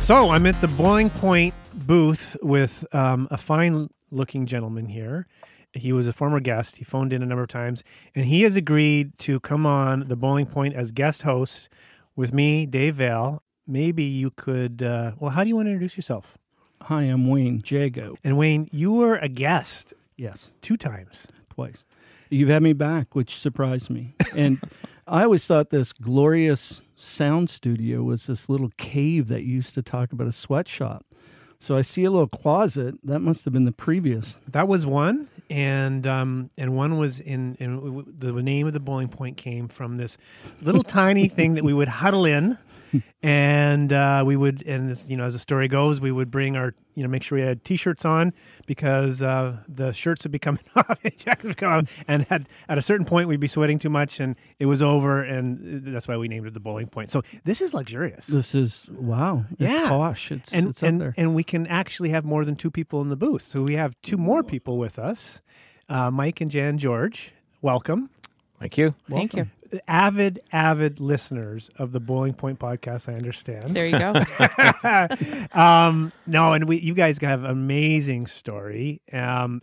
So I'm at the Boiling Point booth with a fine-looking gentleman here. He was a former guest. He phoned in a number of times, and he has agreed to come on the Boiling Point as guest host with me, Dave Veale. Maybe you could, how do you want to introduce yourself? Hi, I'm Wayne Jagoe. And Wayne, you were a guest. Yes. Twice. You've had me back, which surprised me. And I always thought this glorious sound studio was this little cave that used to talk about a sweatshop. So I see a little closet. That must have been the previous. That was one, and one was in the name of the Boiling Point came from this little tiny thing that we would huddle in, and as the story goes, we would bring our make sure we had T-shirts on because the shirts would be coming off, and jackets would come off, and at a certain point we'd be sweating too much, and it was over, and that's why we named it the Boiling Point. So this is luxurious. This is, wow. It's posh. It's up there. And we can actually have more than two people in the booth. So we have two more people with us, Mike and Jan George. Welcome. Thank you. Welcome. Thank you. Avid listeners of the Boiling Point podcast, I understand. There you go. You guys have an amazing story. And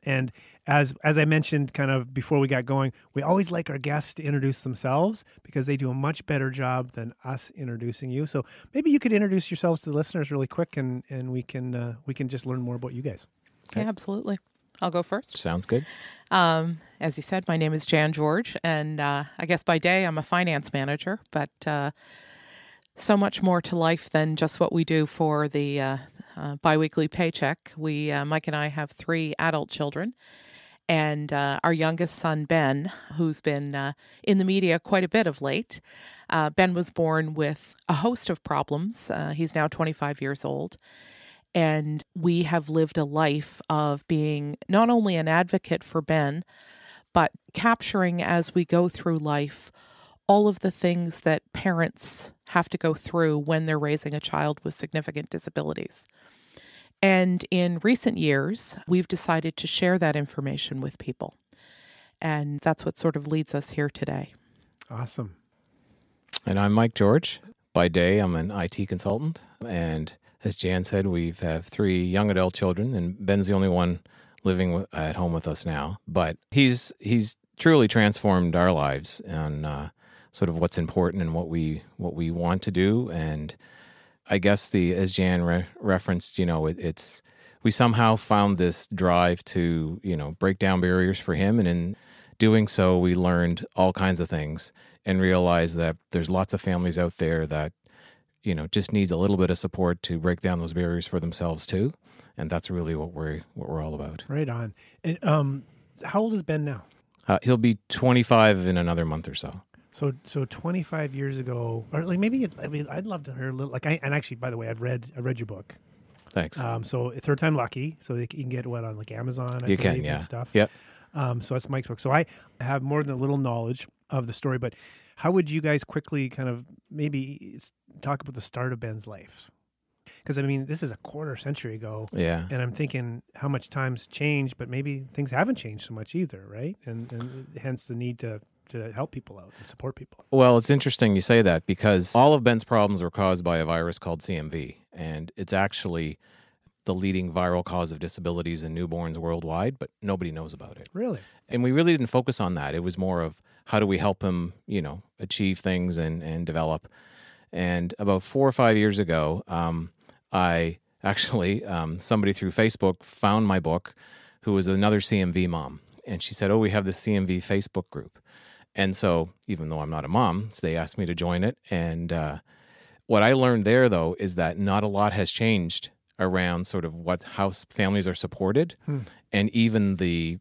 as I mentioned kind of before we got going, we always like our guests to introduce themselves because they do a much better job than us introducing you. So maybe you could introduce yourselves to the listeners really quick and we can just learn more about you guys. Okay. Yeah, absolutely. I'll go first. Sounds good. As you said, my name is Jan George, and I guess by day I'm a finance manager, but so much more to life than just what we do for the biweekly paycheck. We, Mike and I, have three adult children, and our youngest son, Ben, who's been in the media quite a bit of late. Ben was born with a host of problems. He's now 25 years old. And we have lived a life of being not only an advocate for Ben, but capturing as we go through life all of the things that parents have to go through when they're raising a child with significant disabilities. And in recent years, we've decided to share that information with people. And that's what sort of leads us here today. Awesome. And I'm Mike George. By day, I'm an IT consultant, and as Jan said, we have three young adult children, and Ben's the only one living at home with us now. But he's truly transformed our lives and sort of what's important and what we want to do. And I guess as Jan referenced, it's we somehow found this drive to break down barriers for him, and in doing so, we learned all kinds of things and realized that there's lots of families out there that just needs a little bit of support to break down those barriers for themselves too, and that's really what we're all about. Right on. And how old is Ben now? He'll be 25 in another month or so. So 25 years ago, or like maybe I'd love to hear a little. Like actually, by the way, I've read your book. Thanks. So Third Time Lucky. So you can get on Amazon. You can, yeah. And stuff. Yep. So that's Mike's book. So I have more than a little knowledge of the story, but how would you guys quickly kind of maybe talk about the start of Ben's life? Because, this is a quarter century ago, yeah. And I'm thinking how much time's changed, but maybe things haven't changed so much either, right? And hence the need to help people out and support people. Well, it's interesting you say that because all of Ben's problems were caused by a virus called CMV, and it's actually the leading viral cause of disabilities in newborns worldwide, but nobody knows about it. Really? And we really didn't focus on that. It was more of how do we help him, achieve things and develop. And about 4 or 5 years ago, I actually, somebody through Facebook found my book, who was another CMV mom. And she said, oh, we have this CMV Facebook group. And so even though I'm not a mom, so they asked me to join it. And what I learned there, though, is that not a lot has changed around sort of how families are supported and even the,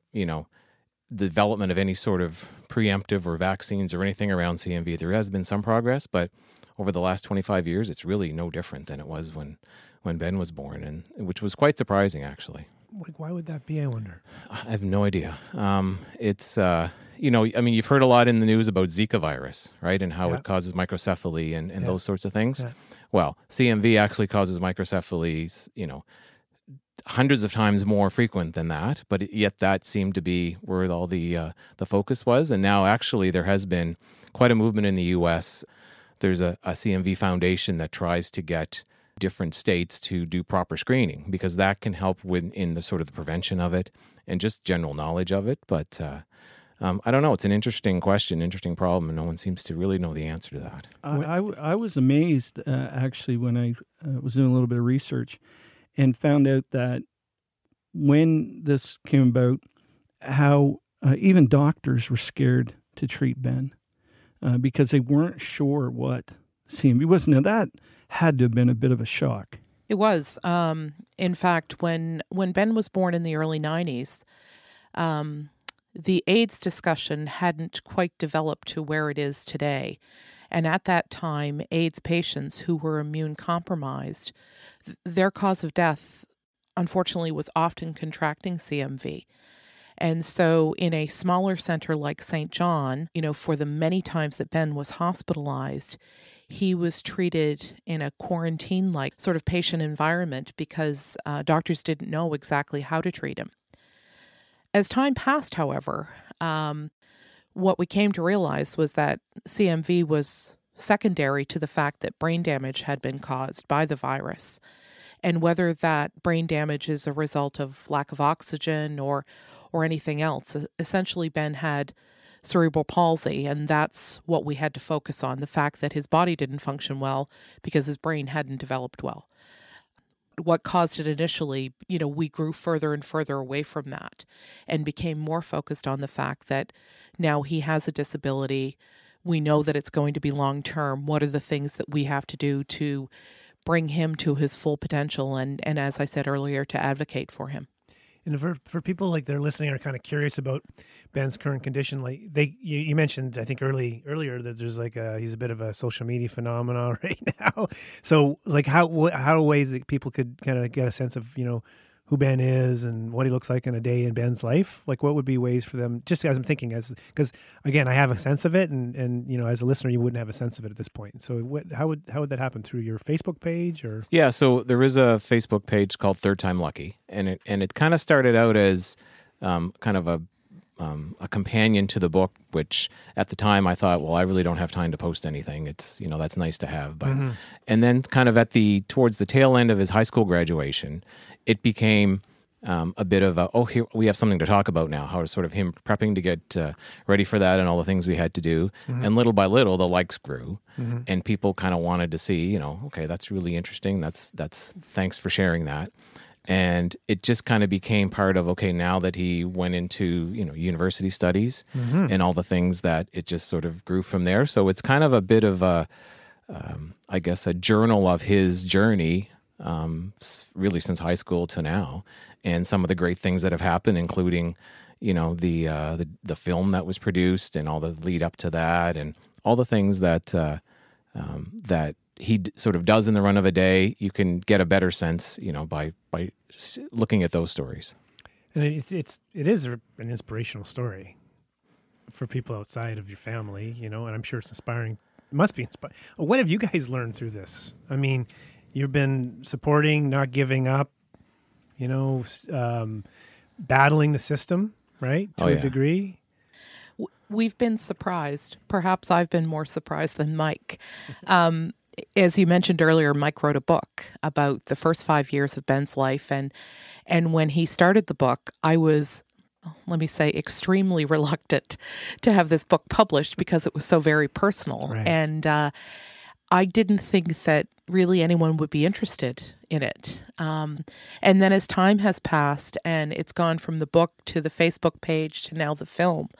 development of any sort of preemptive or vaccines or anything around CMV. There has been some progress, but over the last 25 years, it's really no different than it was when Ben was born, and which was quite surprising, actually. Like, why would that be, I wonder? I have no idea. You've heard a lot in the news about Zika virus, right? And how it causes microcephaly and those sorts of things. Yeah. Well, CMV actually causes microcephaly, hundreds of times more frequent than that, but yet that seemed to be where all the focus was. And now actually there has been quite a movement in the U.S. There's a CMV foundation that tries to get different states to do proper screening, because that can help in the sort of the prevention of it and just general knowledge of it. But I don't know. It's an interesting question, interesting problem, and no one seems to really know the answer to that. I was amazed, actually, when I was doing a little bit of research and found out that when this came about, how even doctors were scared to treat Ben because they weren't sure what CMV was. Now, that had to have been a bit of a shock. It was. In fact, when Ben was born in the early 90s, the AIDS discussion hadn't quite developed to where it is today. And at that time, AIDS patients who were immune compromised, their cause of death, unfortunately, was often contracting CMV. And so in a smaller center like Saint John, for the many times that Ben was hospitalized, he was treated in a quarantine-like sort of patient environment because doctors didn't know exactly how to treat him. As time passed, however, what we came to realize was that CMV was secondary to the fact that brain damage had been caused by the virus. And whether that brain damage is a result of lack of oxygen or anything else, essentially Ben had cerebral palsy, and that's what we had to focus on, the fact that his body didn't function well because his brain hadn't developed well. What caused it initially, we grew further and further away from that and became more focused on the fact that now he has a disability. We know that it's going to be long-term. What are the things that we have to do to bring him to his full potential and as I said earlier, to advocate for him? And for people like they're listening are kind of curious about Ben's current condition, like you mentioned, I think earlier that there's he's a bit of a social media phenomenon right now. So like how are ways that people could kind of get a sense of who Ben is and what he looks like in a day in Ben's life? Like what would be ways for them? Just as I'm thinking, because again I have a sense of it, and as a listener you wouldn't have a sense of it at this point. So how would that happen, through your Facebook page or? Yeah, so there is a Facebook page called Third Time Lucky, and it kind of started out as kind of a companion to the book, which at the time I thought, well, I really don't have time to post anything. It's, that's nice to have. But, mm-hmm. And then kind of towards the tail end of his high school graduation, it became a bit of here we have something to talk about now, how sort of him prepping to get ready for that and all the things we had to do. Mm-hmm. And little by little, the likes grew, mm-hmm. and people kind of wanted to see, okay, that's really interesting. That's thanks for sharing that. And it just kind of became part of, okay, now that he went into, university studies, mm-hmm. and all the things, that it just sort of grew from there. So it's kind of a bit of a, I guess, a journal of his journey, really since high school to now, and some of the great things that have happened, including, the film that was produced and all the lead up to that and all the things that that he sort of does in the run of a day. You can get a better sense, by looking at those stories. And it is an inspirational story for people outside of your family, and I'm sure it's inspiring. It must be inspiring. What have you guys learned through this? I mean, you've been supporting, not giving up, battling the system, right? To a degree. We've been surprised. Perhaps I've been more surprised than Mike. As you mentioned earlier, Mike wrote a book about the first 5 years of Ben's life, and when he started the book, I was, extremely reluctant to have this book published because it was so very personal, right. And I didn't think that really anyone would be interested in it. And then as time has passed and it's gone from the book to the Facebook page to now the film,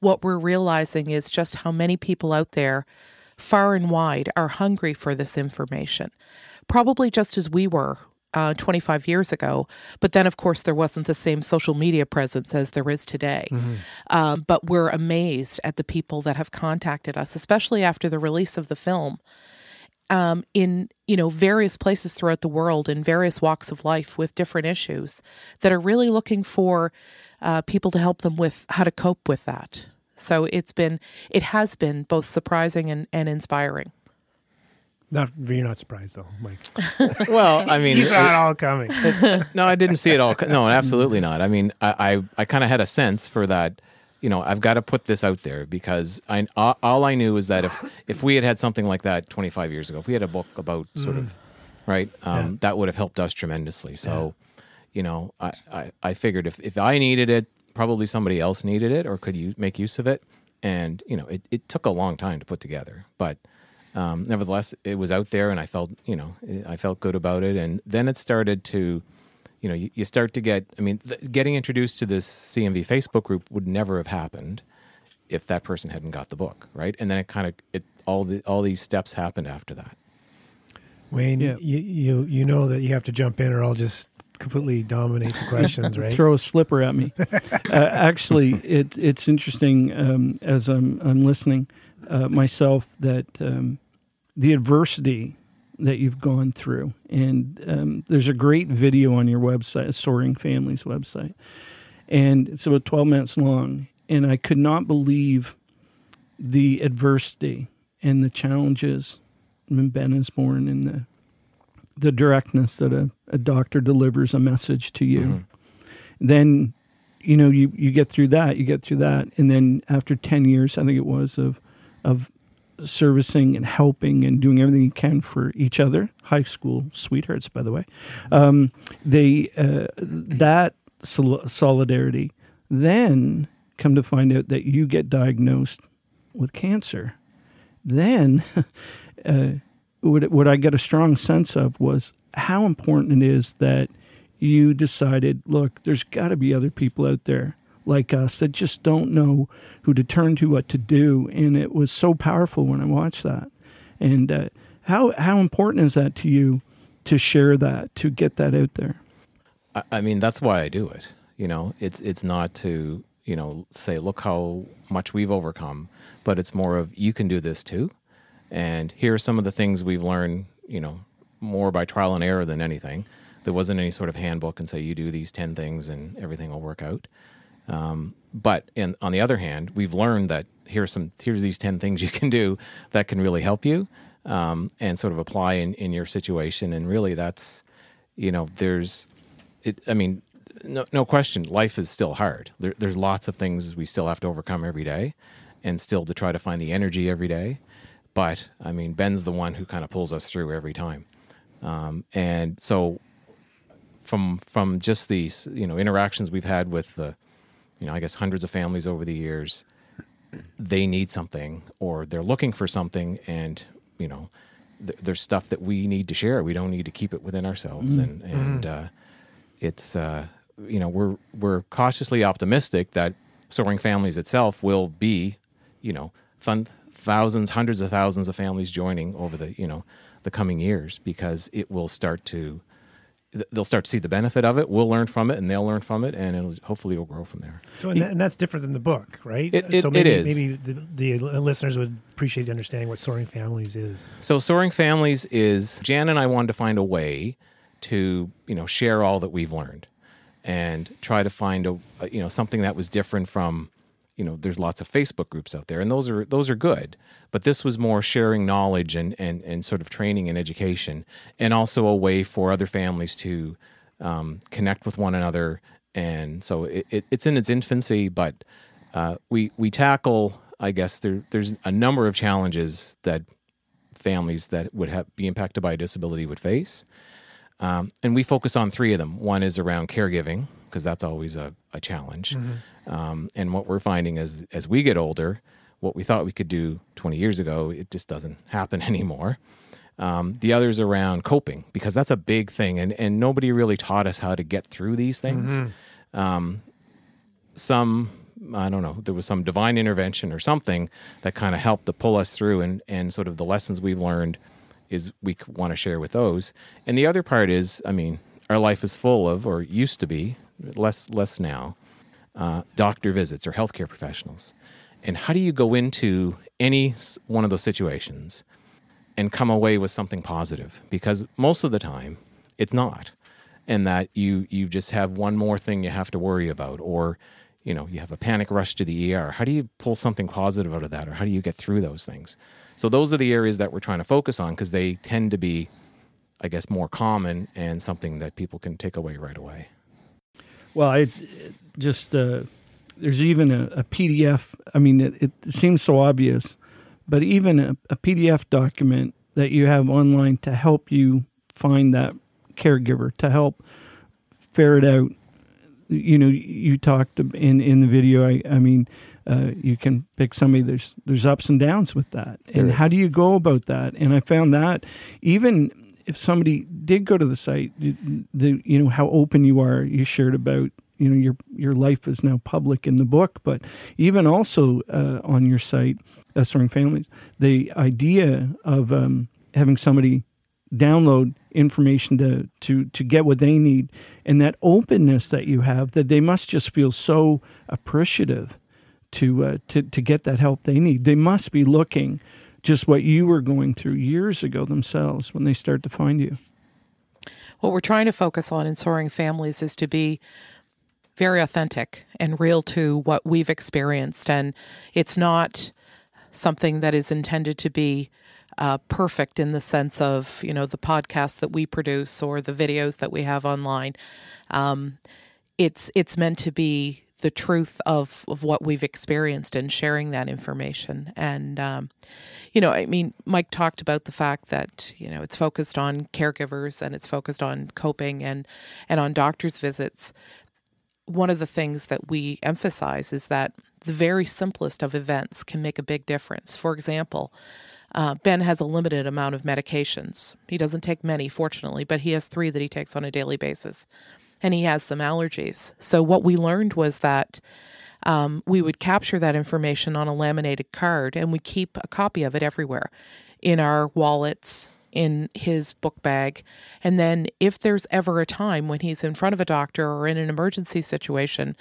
what we're realizing is just how many people out there far and wide are hungry for this information, probably just as we were 25 years ago. But then, of course, there wasn't the same social media presence as there is today. Mm-hmm. But we're amazed at the people that have contacted us, especially after the release of the film, in, various places throughout the world, in various walks of life with different issues, that are really looking for people to help them with how to cope with that. So it has been both surprising and inspiring. You're not surprised though, Mike. Well, I mean, he's not all coming. No, I didn't see it all. No, absolutely not. I mean, I kind of had a sense for that. I've got to put this out there because all I knew was that if we had something like that 25 years ago, if we had a book about sort of, right, that would have helped us tremendously. So, I figured if I needed it, probably somebody else needed it or could make use of it. And, it took a long time to put together, but. Nevertheless, it was out there, and I felt, good about it. And then it started to, you start to get. I mean, getting introduced to this CMV Facebook group would never have happened if that person hadn't got the book, right? And then all these steps happened after that. Wayne, yeah. you know that you have to jump in, or I'll just completely dominate the questions, right? Throw a slipper at me. Actually, it's interesting as I'm listening. Myself, that the adversity that you've gone through, and there's a great video on your website, Soaring Families website, and it's about 12 minutes long, and I could not believe the adversity and the challenges when Ben is born, and the directness that a doctor delivers a message to you. Mm-hmm. Then, you get through that, and then after 10 years, I think it was, of servicing and helping and doing everything you can for each other, high school sweethearts, by the way, that solidarity, then come to find out that you get diagnosed with cancer. Then what I got a strong sense of was how important it is that you decided, look, there's got to be other people out there like us that just don't know who to turn to, what to do. And it was so powerful when I watched that. And how important is that to you to share that, to get that out there? I mean, that's why I do it. It's not to, say, look how much we've overcome, but it's more of, you can do this too. And here are some of the things we've learned, more by trial and error than anything. There wasn't any sort of handbook and say, you do these 10 things and everything will work out. But on the other hand, we've learned that here's these 10 things you can do that can really help you, and sort of apply in your situation. And really that's, no question, life is still hard. There's lots of things we still have to overcome every day and still to try to find the energy every day. But I mean, Ben's the one who kind of pulls us through every time. And so from just these, interactions we've had with the, I guess hundreds of families over the years, they need something or they're looking for something, and, there's stuff that we need to share. We don't need to keep it within ourselves. It's, we're cautiously optimistic that Soaring Families itself will be, thousands, hundreds of thousands of families joining over the, the coming years, because it will start to, they'll start to see the benefit of it. We'll learn from it, and they'll learn from it, and hopefully it'll grow from there. So, and that's different than the book, right? It is. Maybe the listeners would appreciate understanding what Soaring Families is. So Soaring Families is, Jan and I wanted to find a way to, share all that we've learned and try to find a something that was different from, there's lots of Facebook groups out there, and those are good. But this was more sharing knowledge and sort of training and education, and also a way for other families to connect with one another. And so it's in its infancy, but we tackle, I guess, there's a number of challenges that families that would be impacted by a disability would face. And we focus on three of them. One is around caregiving, because that's always a challenge. Mm-hmm. And what we're finding is, as we get older, what we thought we could do 20 years ago, it just doesn't happen anymore. The other is around coping, because that's a big thing, and nobody really taught us how to get through these things. Mm-hmm. I don't know, there was some divine intervention or something that kind of helped to pull us through, and sort of the lessons we've learned is we want to share with those. And the other part is, our life is full of, or used to be, less now, doctor visits or healthcare professionals. And how do you go into any one of those situations and come away with something positive, because most of the time it's not. And that you just have one more thing you have to worry about, or, you know, you have a panic rush to the ER. How do you pull something positive out of that, or how do you get through those things? So those are the areas that we're trying to focus on, because they tend to be, I guess, more common and something that people can take away right away. Well, there's even a PDF. I mean, it seems so obvious, but even a PDF document that you have online to help you find that caregiver, to help ferret out. You know, you talked in the video, I mean, you can pick somebody, there's ups and downs with that. And how do you go about that? And I found that even if somebody did go to the site, you know, how open you are, you shared about, you know, your life is now public in the book, but even also on your site, Soaring Families, the idea of having somebody download information to get what they need, and that openness that you have, that they must just feel so appreciative to get that help they need. They must be looking just what you were going through years ago themselves when they start to find you. What we're trying to focus on in Soaring Families is to be very authentic and real to what we've experienced, and it's not something that is intended to be perfect in the sense of, you know, the podcast that we produce or the videos that we have online. It's meant to be the truth of what we've experienced and sharing that information. And, you know, I mean, Mike talked about the fact that, you know, it's focused on caregivers and it's focused on coping and on doctor's visits. One of the things that we emphasize is that the very simplest of events can make a big difference. For example, Ben has a limited amount of medications. He doesn't take many, fortunately, but he has 3 that he takes on a daily basis, and he has some allergies. So what we learned was that we would capture that information on a laminated card, and we keep a copy of it everywhere, in our wallets, in his book bag. And then if there's ever a time when he's in front of a doctor or in an emergency situation,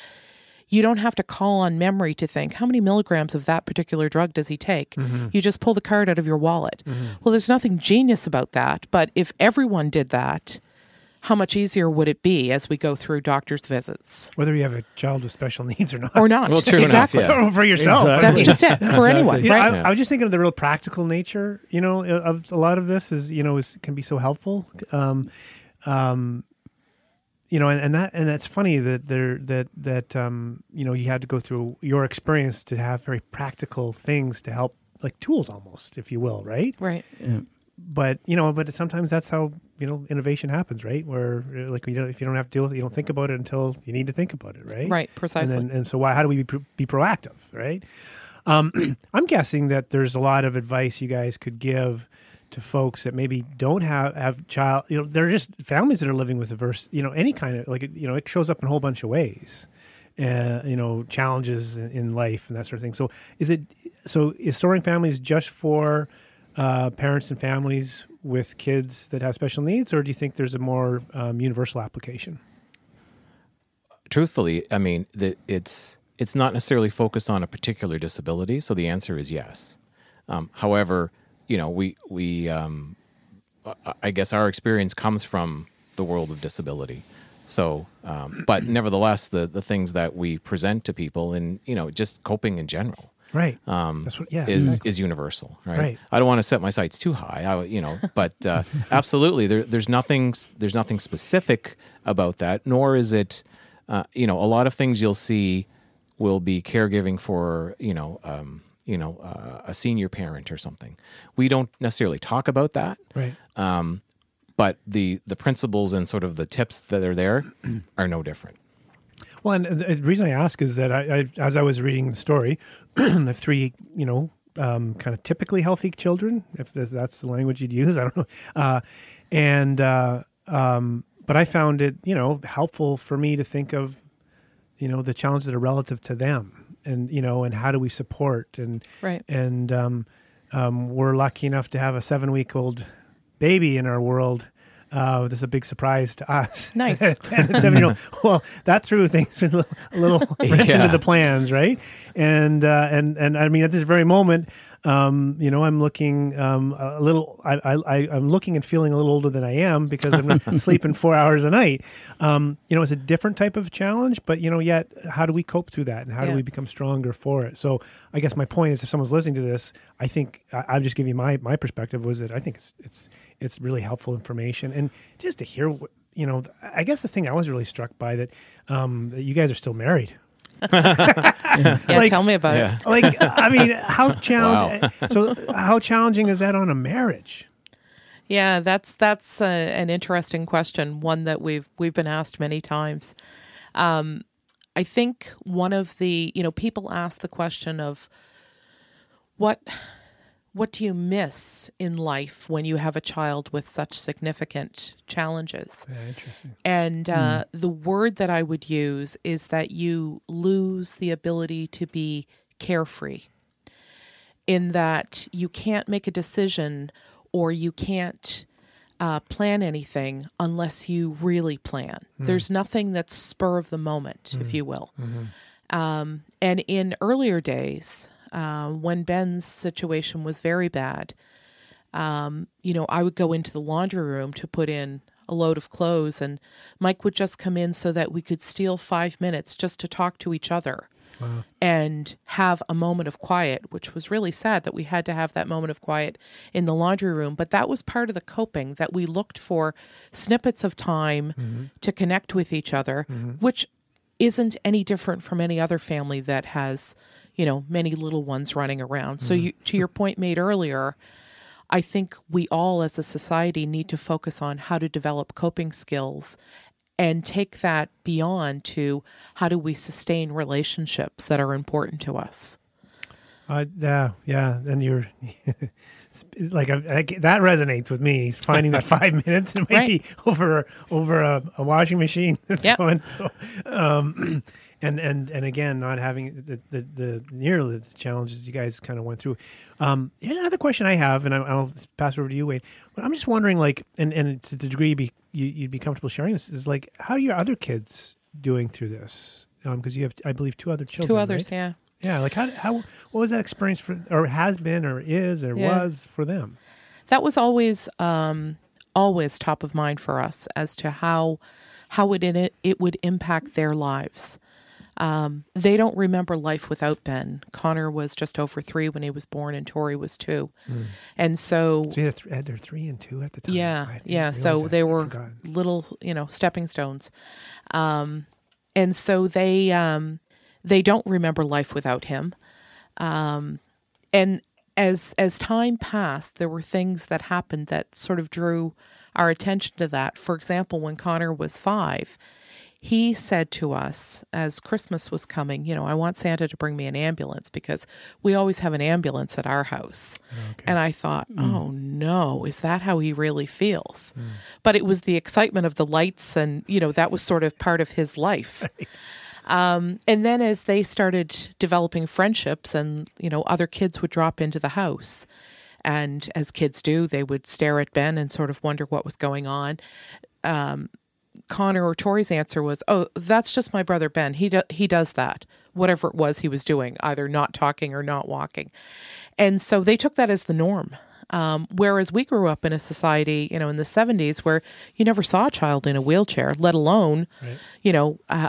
you don't have to call on memory to think, how many milligrams of that particular drug does he take? Mm-hmm. You just pull the card out of your wallet. Mm-hmm. Well, there's nothing genius about that, but if everyone did that, how much easier would it be as we go through doctor's visits? Whether you have a child with special needs or not. Or not. Well, true exactly. Enough, yeah. For yourself. Exactly. That's just it. For anyone, you know, right? I was just thinking of the real practical nature, you know, of a lot of this is, you know, can be so helpful. You know, and that's funny that you know, you had to go through your experience to have very practical things to help, like tools almost, if you will, right? Right. Yeah. But you know, but sometimes that's how, you know, innovation happens, right? Where like, you know, if you don't have to deal with it, you don't think about it until you need to think about it, right? Right, precisely. And so how do we be proactive, right? I'm guessing that there's a lot of advice you guys could give to folks that maybe don't have child, you know, they're just families that are living with diverse, you know, any kind of, like, you know, it shows up in a whole bunch of ways, you know, challenges in life and that sort of thing. So is Soaring Families just for parents and families with kids that have special needs, or do you think there's a more universal application? Truthfully, I mean, it's not necessarily focused on a particular disability. So the answer is yes. However, you know, we I guess our experience comes from the world of disability. So, but nevertheless, the things that we present to people and, you know, just coping in general, right? Is universal, right? I don't want to set my sights too high, but absolutely, there's nothing specific about that. Nor is it, you know, a lot of things you'll see will be caregiving for, you know. A senior parent or something. We don't necessarily talk about that, right? But the principles and sort of the tips that are there are no different. Well, and the reason I ask is that I as I was reading the story, I have 3, you know, kind of typically healthy children, if that's the language you'd use, I don't know. But I found it, you know, helpful for me to think of, you know, the challenges that are relative to them. And, you know, and how do we support? And right. And we're lucky enough to have a 7-week-old baby in our world. This is a big surprise to us. Nice. 10 and 7-year-old. Well, that threw things a little wrench into the plans, right? And I mean, at this very moment, You know, I'm looking a little. I'm looking and feeling a little older than I am because I'm not sleeping 4 hours a night. You know, it's a different type of challenge, but you know, yet how do we cope through that, and how do we become stronger for it? So, I guess my point is, if someone's listening to this, I think I'm just giving you my perspective. Was that I think it's really helpful information, and just to hear. You know, I guess the thing I was really struck by that you guys are still married. Tell me about it. Like, I mean, how challenging? Wow. So, how challenging is that on a marriage? Yeah, that's an interesting question. One that we've been asked many times. I think one of the people ask the question of what do you miss in life when you have a child with such significant challenges? Yeah, interesting. And the word that I would use is that you lose the ability to be carefree, in that you can't make a decision or you can't plan anything unless you really plan. Mm. There's nothing that's spur of the moment, if you will. Mm-hmm. And in earlier days... when Ben's situation was very bad, I would go into the laundry room to put in a load of clothes, and Mike would just come in so that we could steal 5 minutes just to talk to each other. Wow. And have a moment of quiet, which was really sad that we had to have that moment of quiet in the laundry room. But that was part of the coping, that we looked for snippets of time to connect with each other, which isn't any different from any other family that has... many little ones running around. So to your point made earlier, I think we all as a society need to focus on how to develop coping skills and take that beyond to how do we sustain relationships that are important to us. And you're like that resonates with me. He's finding that 5 minutes and maybe over a washing machine that's going. So, and again, not having the nearly the challenges you guys kind of went through. Another question I have, and I'll pass over to you, Wayne. But I'm just wondering, like, and to the degree you'd be comfortable sharing this, is like, how are your other kids doing through this? Because you have, I believe, two other children. Two others, right? Yeah, like how what was that experience for, or has been, or is, or was for them? That was always top of mind for us as to how it would impact their lives. They don't remember life without Ben. Connor was just over 3 when he was born, and Tori was 2, and so they're 3 and 2 at the time. Yeah. So they were little, stepping stones, and so they. They don't remember life without him. And as time passed, there were things that happened that sort of drew our attention to that. For example, when Connor was 5, he said to us as Christmas was coming, I want Santa to bring me an ambulance because we always have an ambulance at our house. Okay. And I thought, oh no, is that how he really feels? Mm. But it was the excitement of the lights and, that was sort of part of his life. Right. And then as they started developing friendships and, other kids would drop into the house, and as kids do, they would stare at Ben and sort of wonder what was going on. Connor or Tori's answer was, oh, that's just my brother, Ben. He does that, whatever it was he was doing, either not talking or not walking. And so they took that as the norm. Whereas we grew up in a society, in the 70s, where you never saw a child in a wheelchair, let alone,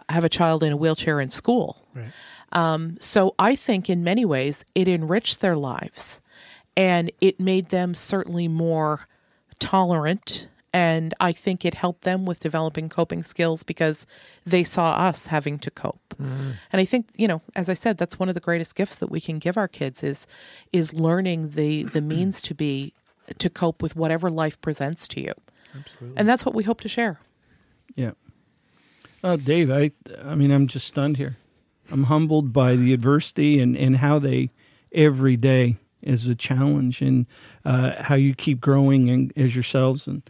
have a child in a wheelchair in school. Right. So I think in many ways it enriched their lives, and it made them certainly more tolerant. And I think it helped them with developing coping skills because they saw us having to cope. Mm. And I think, as I said, that's one of the greatest gifts that we can give our kids is learning the means to cope with whatever life presents to you. Absolutely. And that's what we hope to share. Yeah. Dave, I mean, I'm just stunned here. I'm humbled by the adversity and how they every day is a challenge, and how you keep growing and as yourselves and.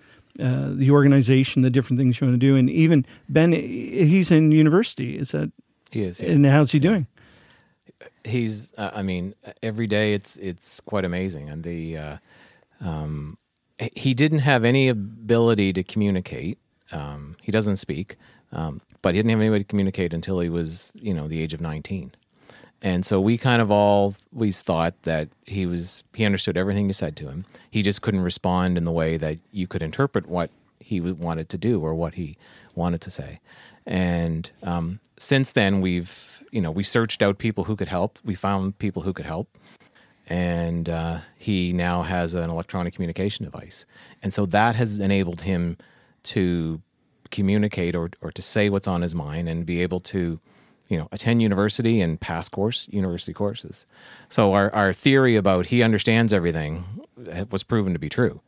The organization, the different things you want to do, and even Ben, he's in university. Is that he is? Yeah. And how's he doing? He's. I mean, every day it's quite amazing. And he didn't have any ability to communicate. He doesn't speak, but he didn't have anybody to communicate until he was, the age of 19. And so we kind of always thought that he understood everything you said to him. He just couldn't respond in the way that you could interpret what he wanted to do or what he wanted to say. And since then, we searched out people who could help. We found people who could help. And he now has an electronic communication device. And so that has enabled him to communicate or to say what's on his mind and be able to, attend university and pass university courses. So our theory about he understands everything was proven to be true.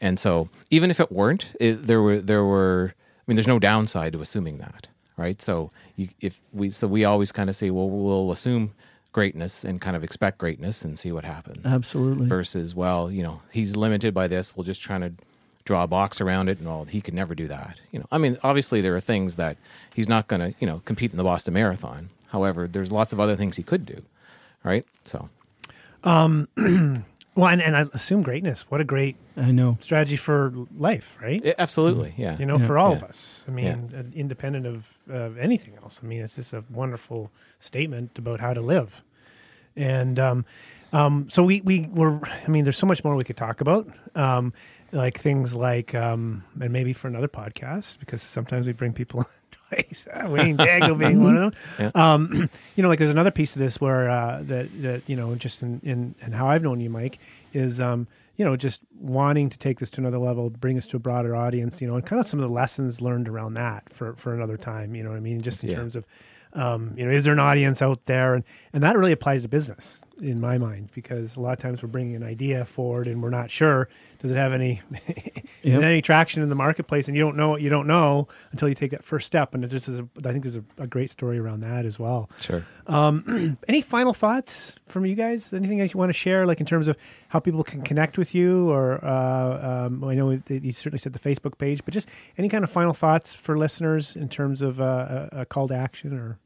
And so even if it weren't, there's no downside to assuming that, right? So we always kind of say, well, we'll assume greatness and kind of expect greatness and see what happens. Absolutely. Versus, he's limited by this. We'll just try to draw a box around it and all. He could never do that. Obviously there are things that he's not going to, compete in the Boston Marathon. However, there's lots of other things he could do, right? So, well, and I assume greatness. What a great strategy for life, right? Yeah, absolutely, yeah. For all of us. I mean, independent of anything else. I mean, it's just a wonderful statement about how to live. And so we were. I mean, there's so much more we could talk about. Like things like, and maybe for another podcast, because sometimes we bring people twice. Wayne Jagoe being one of them. Yeah. There's another piece of this where just in how I've known you, Mike, is just wanting to take this to another level, bring us to a broader audience, and kind of some of the lessons learned around that for another time. You know what I mean? Just in terms of. Is there an audience out there? And that really applies to business in my mind, because a lot of times we're bringing an idea forward and we're not sure, does it have any any traction in the marketplace? And you don't know what you don't know until you take that first step. And it just is, I think there's a great story around that as well. Sure. Any final thoughts from you guys? Anything else you want to share, like in terms of how people can connect with you? Or I know you certainly said the Facebook page, but just any kind of final thoughts for listeners in terms of a call to action or...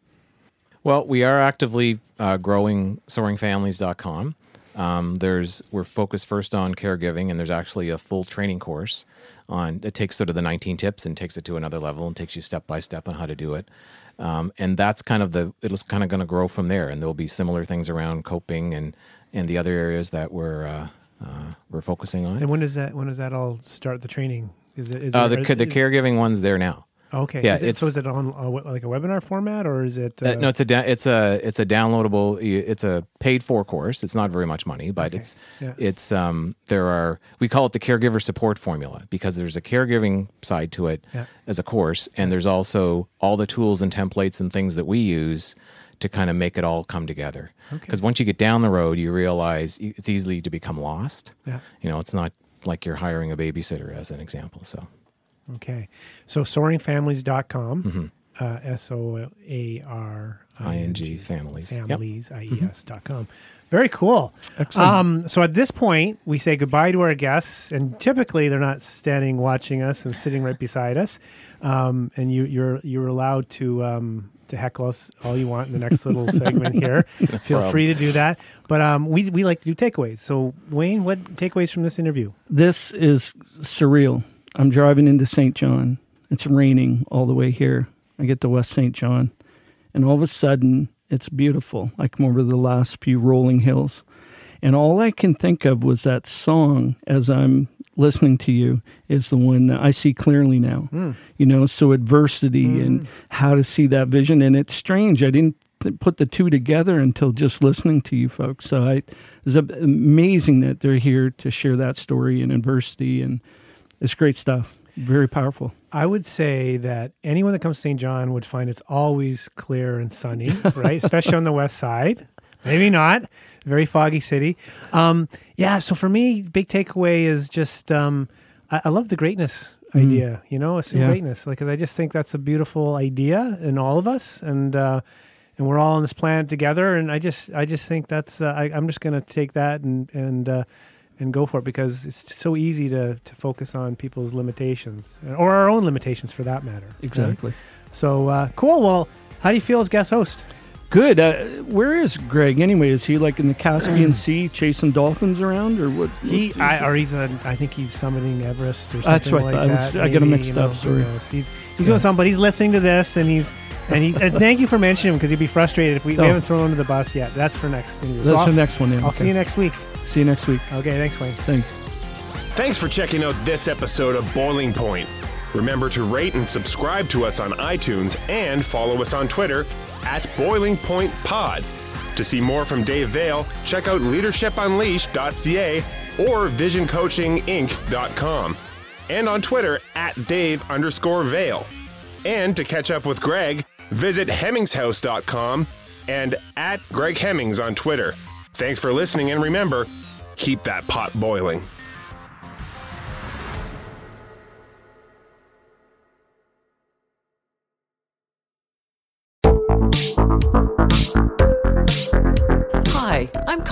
Well, we are actively growing soaringfamilies.com. We're focused first on caregiving, and there's actually a full training course on it. Takes sort of the 19 tips and takes it to another level and takes you step by step on how to do it. And that's kind of it's kind of going to grow from there. And there'll be similar things around coping and the other areas that we're focusing on. And when does that all start? The training the caregiving one's there now. Okay. Yeah, is it on like a webinar format, or is it? No, it's a downloadable. It's a paid for course. It's not very much money, but we call it the caregiver support formula, because there's a caregiving side to it as a course, and there's also all the tools and templates and things that we use to kind of make it all come together. Because once you get down the road, you realize it's easy to become lost. Yeah. It's not like you're hiring a babysitter, as an example. So. Okay. So soaringfamilies.com, SOARING, families, IES.com. Very cool. Excellent. So at this point, we say goodbye to our guests, and typically they're not standing watching us and sitting right beside us. And you're allowed to heckle us all you want in the next little segment here. Feel free to do that. But we like to do takeaways. So Wayne, what takeaways from this interview? This is surreal. I'm driving into Saint John. It's raining all the way here. I get to West Saint John, and all of a sudden, it's beautiful. I come over the last few rolling hills, and all I can think of was that song as I'm listening to you is the one I see clearly now. Mm. So adversity and how to see that vision. And it's strange. I didn't put the two together until just listening to you folks. So it's amazing that they're here to share that story and adversity and. It's great stuff. Very powerful. I would say that anyone that comes to St. John would find it's always clear and sunny, right? Especially on the west side. Maybe not. Very foggy city. So for me, big takeaway is just I love the greatness idea, assume greatness. Like, I just think that's a beautiful idea in all of us. And we're all on this planet together. And I just think that's, I'm just going to take that and go for it, because it's so easy to focus on people's limitations, or our own limitations for that matter. Exactly. Right? So, cool. Well, how do you feel as guest host? Good. Where is Greg anyway? Is he like in the Caspian Sea chasing dolphins around, or what? I think he's summiting Everest or something. That's right. I get him mixed up. Sorry. He's doing something, but he's listening to this, and he's. And thank you for mentioning him, because he'd be frustrated if we haven't thrown him under the bus yet. That's for next. That's the next one. Yeah. I'll see you next week. See you next week. Okay. Thanks, Wayne. Thanks for checking out this episode of Boiling Point. Remember to rate and subscribe to us on iTunes and follow us on Twitter at Boiling Point Pod. To see more from Dave Veale, check out leadershipunleashed.ca or visioncoachinginc.com, and on Twitter at Dave_Veale. And to catch up with Greg, visit Hemmingshouse.com and at Greg Hemmings on Twitter. Thanks for listening, and remember, keep that pot boiling. Hi, I'm